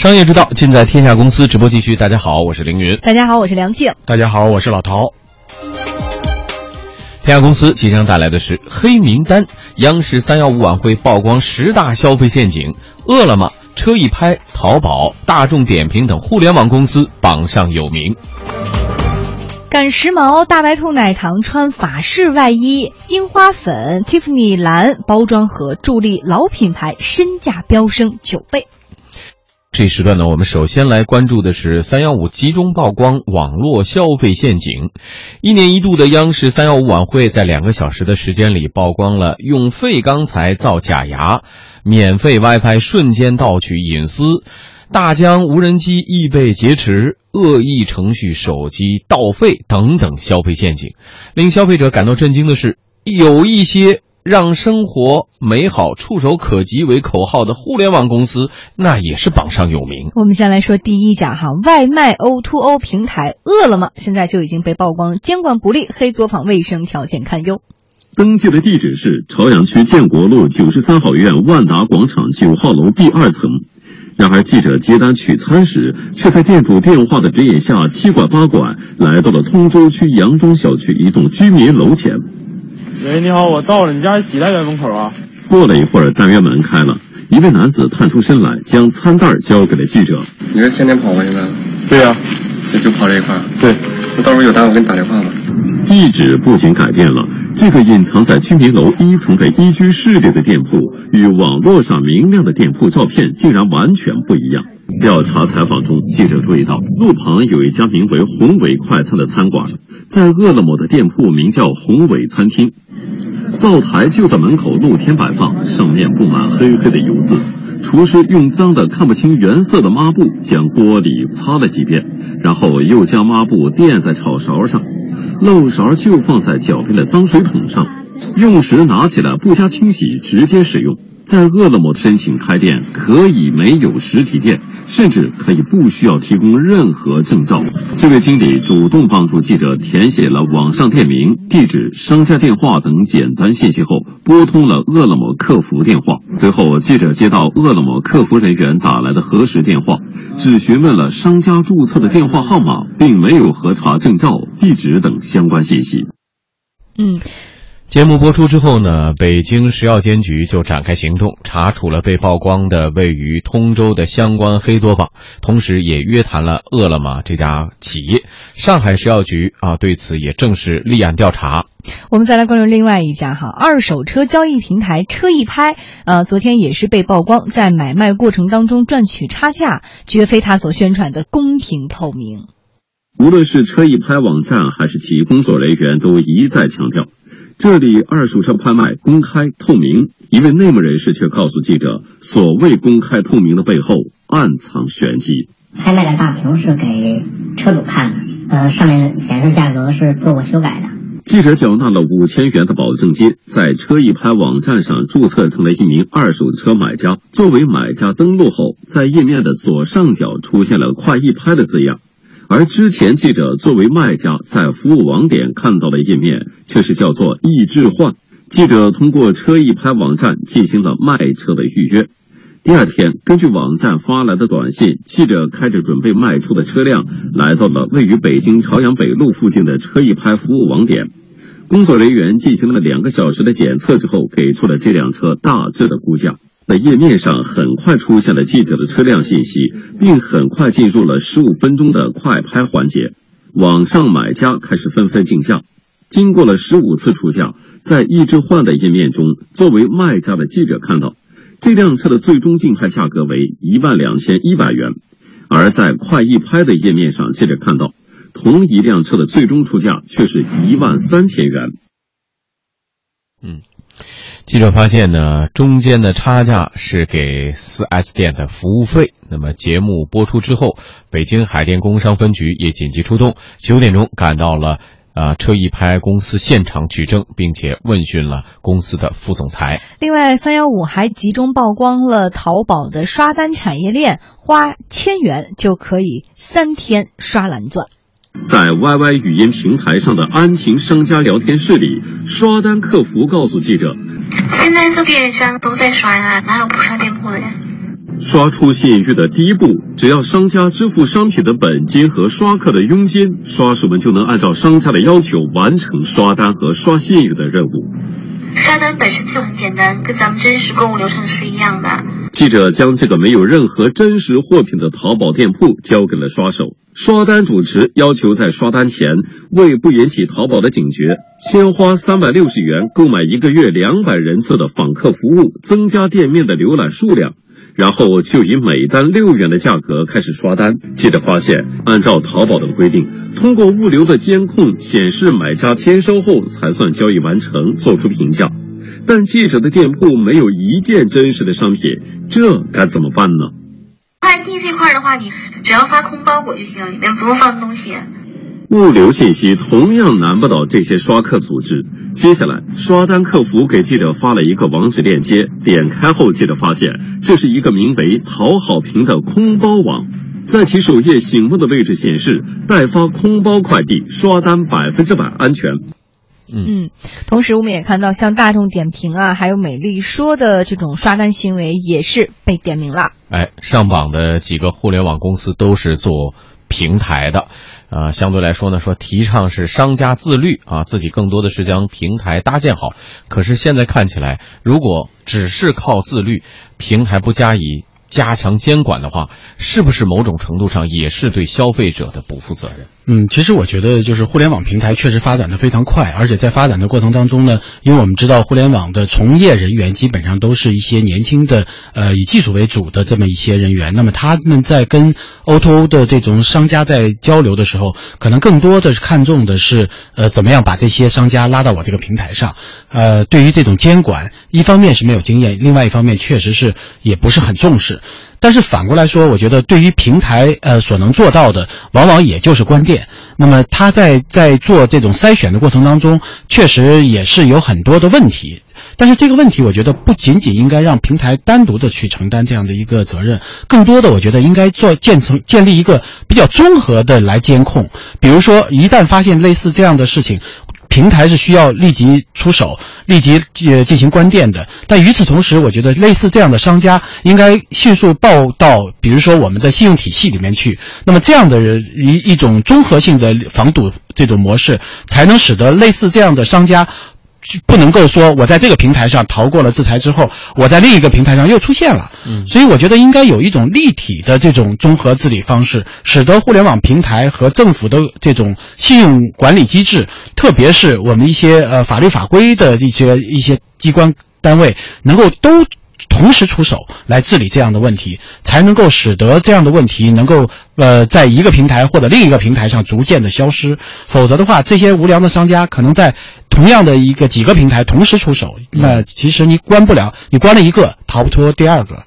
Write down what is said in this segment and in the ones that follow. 商业之道尽在天下公司直播继续。大家好，我是凌云。大家好，我是梁静。大家好，我是老陶。天下公司即将带来的是黑名单，央视315晚会曝光10大消费陷阱，饿了么、车一拍、淘宝、大众点评等互联网公司榜上有名。赶时髦，大白兔奶糖穿法式外衣，樱花粉、Tiffany 蓝包装盒助力老品牌身价飙升9倍。这时段呢，我们首先来关注的是315集中曝光网络消费陷阱。一年一度的央视315晚会在2个小时的时间里曝光了用废钢材造假牙、免费 WiFi 瞬间盗取隐私、大疆无人机易被劫持、恶意程序手机盗费等等消费陷阱。令消费者感到震惊的是，有一些让生活美好触手可及为口号的互联网公司那也是榜上有名。我们先来说第一家外卖 O2O 平台饿了么，现在就已经被曝光监管不力，黑作坊卫生条件堪忧。登记的地址是朝阳区建国路93号院万达广场9号楼第2层。然而记者接单取餐时，却在店主电话的指引下七拐八拐来到了通州区杨中小区一栋居民楼前。喂，你好，我到了，你家几代在门口啊？过了一会儿，单元门开了，一位男子探出身来，将餐袋交给了记者。你是天天跑过去的？对啊，就跑这一块。对，那到时候有单我给你打电话吧。地址不仅改变了，这个隐藏在居民楼1层的一居室里的店铺，与网络上明亮的店铺照片竟然完全不一样。调查采访中，记者注意到路旁有一家名为宏伟快餐的餐馆，在饿了么的店铺名叫宏伟餐厅，灶台就在门口露天摆放，上面布满黑黑的油渍。厨师用脏的看不清原色的抹布将锅里擦了几遍，然后又将抹布垫在炒勺上，漏勺就放在脚边的脏水桶上，用时拿起来不加清洗直接使用。在饿了么申请开店可以没有实体店，甚至可以不需要提供任何证照。这位经理主动帮助记者填写了网上店名、地址、商家电话等简单信息后，拨通了饿了么客服电话。随后记者接到饿了么客服人员打来的核实电话，只询问了商家注册的电话号码，并没有核查证照、地址等相关信息。节目播出之后呢，北京食药监局就展开行动，查处了被曝光的位于通州的相关黑作坊，同时也约谈了饿了么这家企业。上海食药局对此也正式立案调查。我们再来关注另外一家二手车交易平台车一拍，昨天也是被曝光在买卖过程当中赚取差价，绝非他所宣传的公平透明。无论是车一拍网站还是其工作人员都一再强调，这里二手车拍卖公开透明。一位内幕人士却告诉记者，所谓公开透明的背后暗藏玄机。拍卖的大屏是给车主看的，上面显示价格是做过修改的。记者缴纳了5000元的保证金，在车一拍网站上注册成了一名二手车买家。作为买家登录后，在页面的左上角出现了快一拍的字样。而之前记者作为卖家在服务网点看到的页面却是叫做易置换。记者通过车一拍网站进行了卖车的预约。第二天，根据网站发来的短信，记者开着准备卖出的车辆来到了位于北京朝阳北路附近的车一拍服务网点。工作人员进行了2个小时的检测之后，给出了这辆车大致的估价。在页面上很快出现了记者的车辆信息，并很快进入了15分钟的快拍环节。网上买家开始纷纷竞价，经过了15次出价，在易置换的页面中，作为卖家的记者看到这辆车的最终竞拍价格为12100元。而在快易拍的页面上，记者看到同一辆车的最终出价却是13000元。记者发现呢，中间的差价是给 4S 店的服务费。那么节目播出之后，北京海淀工商分局也紧急出动，9点钟赶到了车一拍公司现场取证，并且问询了公司的副总裁。另外315还集中曝光了淘宝的刷单产业链，花1000元就可以3天刷蓝钻。在 YY 语音平台上的安晴商家聊天室里，刷单客服告诉记者，现在这边商都在刷呀，哪有不刷店铺的人？刷出吸引欲的第一步，只要商家支付商品的本金和刷客的佣金，刷手们就能按照商家的要求完成刷单和刷吸引欲的任务。刷单本身就很简单，跟咱们真实购物流程是一样的。记者将这个没有任何真实货品的淘宝店铺交给了刷手。刷单主持要求在刷单前，为不引起淘宝的警觉，先花360元购买一个月200人次的访客服务，增加店面的浏览数量。然后就以每单6元的价格开始刷单。记者发现，按照淘宝的规定，通过物流的监控显示买家签收后才算交易完成，做出评价。但记者的店铺没有一件真实的商品，这该怎么办呢？快递这块的话，你只要发空包裹就行，里面不用放东西。物流信息同样难不倒这些刷客组织。接下来，刷单客服给记者发了一个网址链接，点开后记者发现这是一个名为淘好评的空包网。在其首页醒目的位置显示，代发空包快递，刷单100%安全。同时我们也看到，像大众点评啊，还有美丽说的这种刷单行为也是被点名了。上榜的几个互联网公司都是做平台的。相对来说呢，说提倡是商家自律啊，自己更多的是将平台搭建好。可是现在看起来，如果只是靠自律，平台不加以加强监管的话，是不是某种程度上也是对消费者的不负责任？其实我觉得就是互联网平台确实发展的非常快，而且在发展的过程当中呢，因为我们知道互联网的从业人员基本上都是一些年轻的以技术为主的这么一些人员，那么他们在跟 O2O 的这种商家在交流的时候，可能更多的看重的是怎么样把这些商家拉到我这个平台上。对于这种监管，一方面是没有经验，另外一方面确实是也不是很重视。但是反过来说，我觉得对于平台所能做到的，往往也就是关店。那么他在做这种筛选的过程当中，确实也是有很多的问题。但是这个问题，我觉得不仅仅应该让平台单独的去承担这样的一个责任，更多的我觉得应该建立一个比较综合的来监控。比如说，一旦发现类似这样的事情，平台是需要立即出手，立即进行关店的。但与此同时，我觉得类似这样的商家应该迅速报到，比如说我们的信用体系里面去。那么这样的一种综合性的防堵这种模式，才能使得类似这样的商家不能够说我在这个平台上逃过了制裁之后，我在另一个平台上又出现了。所以我觉得应该有一种立体的这种综合治理方式，使得互联网平台和政府的这种信用管理机制，特别是我们一些法律法规的一些机关单位，能够都同时出手来治理这样的问题，才能够使得这样的问题能够在一个平台或者另一个平台上逐渐的消失。否则的话，这些无良的商家可能在同样的几个平台同时出手，那其实你关了一个，逃不脱第二个。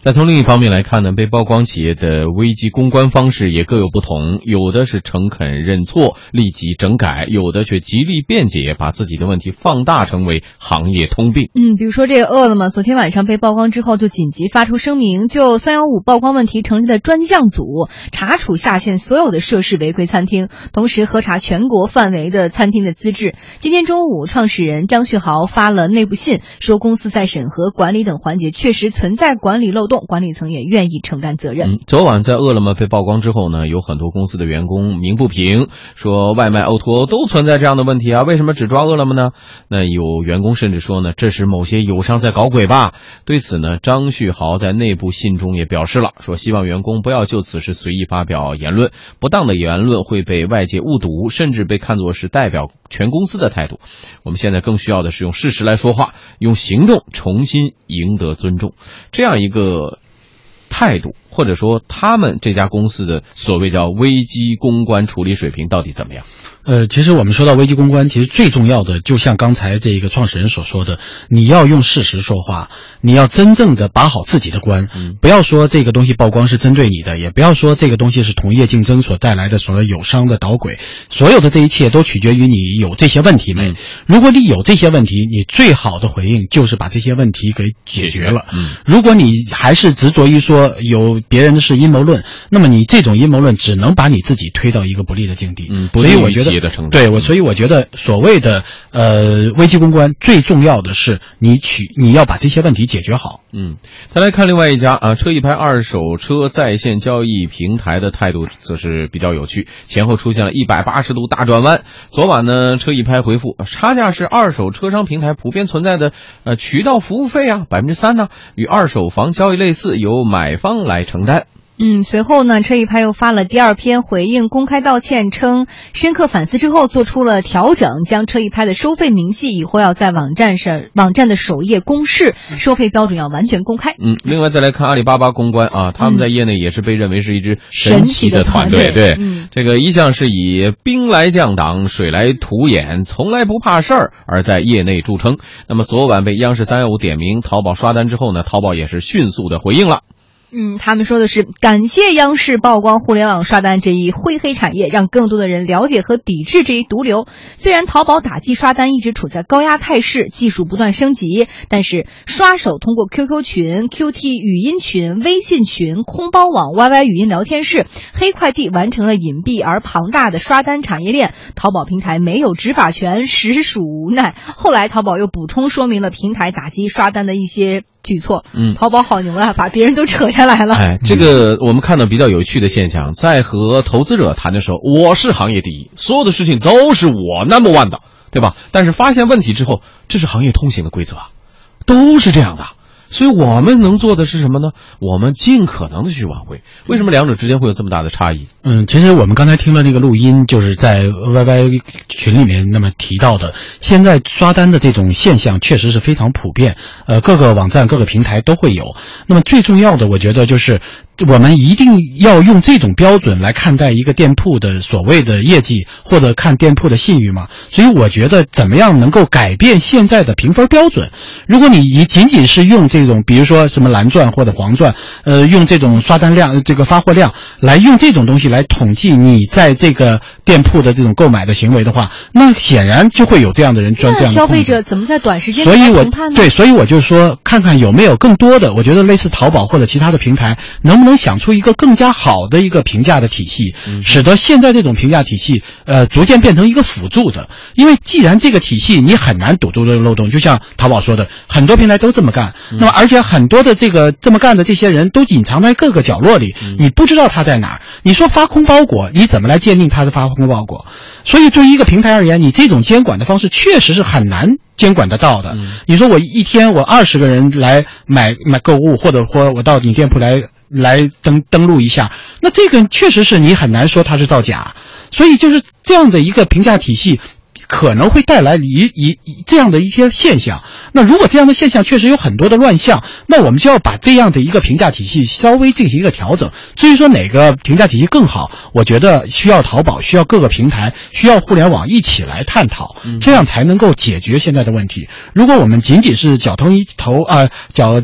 再从另一方面来看呢，被曝光企业的危机公关方式也各有不同，有的是诚恳认错，立即整改，有的却极力辩解，把自己的问题放大，成为行业通病。比如说这个饿了么，昨天晚上被曝光之后就紧急发出声明，就315曝光问题成立的专项组，查处下线所有的涉事违规餐厅，同时核查全国范围的餐厅的资质。今天中午，创始人张旭豪发了内部信，说公司在审核、管理等环节确实存在管理漏洞，管理层也愿意承担责任。昨晚在饿了么被曝光之后呢，有很多公司的员工鸣不平，说外卖 O2O 都存在这样的问题啊，为什么只抓饿了么呢？那有员工甚至说呢，这是某些友商在搞鬼吧。对此呢，张旭豪在内部信中也表示了，说希望员工不要就此事随意发表言论，不当的言论会被外界误读，甚至被看作是代表全公司的态度。我们现在更需要的是用事实来说话，用行动重新赢得尊重。这样一个态度，或者说他们这家公司的所谓叫危机公关处理水平到底怎么样？其实我们说到危机公关，其实最重要的就像刚才这个创始人所说的，你要用事实说话，你要真正的把好自己的关，不要说这个东西曝光是针对你的，也不要说这个东西是同业竞争所带来的所谓友商的导轨，所有的这一切都取决于你有这些问题没。如果你有这些问题，你最好的回应就是把这些问题给解决了。如果你还是执着于说有别人的是阴谋论，那么你这种阴谋论只能把你自己推到一个不利的境地。嗯，不利于企业的成长。对，所以我觉得所谓的危机公关，最重要的是你要把这些问题解决好。嗯，再来看另外一家啊，车一拍二手车在线交易平台的态度则是比较有趣，前后出现了180度大转弯。昨晚呢，车一拍回复，差价是二手车商平台普遍存在的渠道服务费啊3%呢，与二手房交易类似，由买方来承担。嗯，随后呢，车一拍又发了第二篇回应，公开道歉称深刻反思之后做出了调整，将车一拍的收费明细以后要在网站的首页公示，收费标准要完全公开。嗯，另外再来看阿里巴巴公关啊，他们在业内也是被认为是一支神奇的团队。对，这个一向是以兵来将挡，水来土掩，从来不怕事儿而在业内著称。那么昨晚被央视315点名淘宝刷单之后呢，淘宝也是迅速的回应了。嗯，他们说的是感谢央视曝光互联网刷单这一灰黑产业，让更多的人了解和抵制这一毒瘤。虽然淘宝打击刷单一直处在高压态势，技术不断升级，但是刷手通过 QQ 群、QT 语音群、微信群、空包网、YY 语音聊天室、黑快递完成了隐蔽而庞大的刷单产业链。淘宝平台没有执法权，实属无奈。后来淘宝又补充说明了平台打击刷单的一些举措。嗯，淘宝好牛啊，把别人都扯下来了。哎，这个我们看到比较有趣的现象，在和投资者谈的时候，我是行业第一，所有的事情都是我 number one 的，对吧？但是发现问题之后，这是行业通行的规则，都是这样的。所以我们能做的是什么呢？我们尽可能的去挽回。为什么两者之间会有这么大的差异？嗯，其实我们刚才听了那个录音，就是在 YY 群里面那么提到的，现在刷单的这种现象确实是非常普遍，各个网站各个平台都会有。那么最重要的我觉得就是我们一定要用这种标准来看待一个店铺的所谓的业绩，或者看店铺的信誉嘛。所以我觉得怎么样能够改变现在的评分标准？如果你仅仅是用这种，比如说什么蓝钻或者黄钻，用这种刷单量、这个发货量来用这种东西来统计你在这个店铺的这种购买的行为的话，那显然就会有这样的人钻这样的空子。那消费者怎么在短时间内评判呢？所以我就说，看看有没有更多的，我觉得类似淘宝或者其他的平台，能不能想出一个更加好的一个评价的体系，使得现在这种评价体系逐渐变成一个辅助的。因为既然这个体系你很难堵住这个漏洞，就像淘宝说的，很多平台都这么干，那么而且很多的这么干的这些人都隐藏在各个角落里，你不知道他在哪儿。你说发空包裹，你怎么来鉴定他是发空包裹？所以对于一个平台而言，你这种监管的方式确实是很难监管得到的。你说我一天我20个人来买购物，或者我到你店铺来登录一下，那这个确实是你很难说它是造假。所以就是这样的一个评价体系可能会带来这样的一些现象。那如果这样的现象确实有很多的乱象，那我们就要把这样的一个评价体系稍微进行一个调整。至于说哪个评价体系更好，我觉得需要淘宝、需要各个平台、需要互联网一起来探讨，这样才能够解决现在的问题。如果我们仅仅是脚疼一脚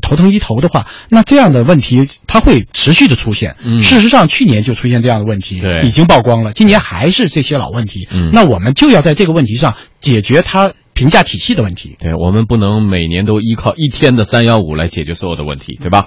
头疼一头的话，那这样的问题它会持续的出现。事实上去年就出现这样的问题，已经曝光了，今年还是这些老问题。那我们就要在这个问题上解决它评价体系的问题。对，我们不能每年都依靠一天的315来解决所有的问题，对吧？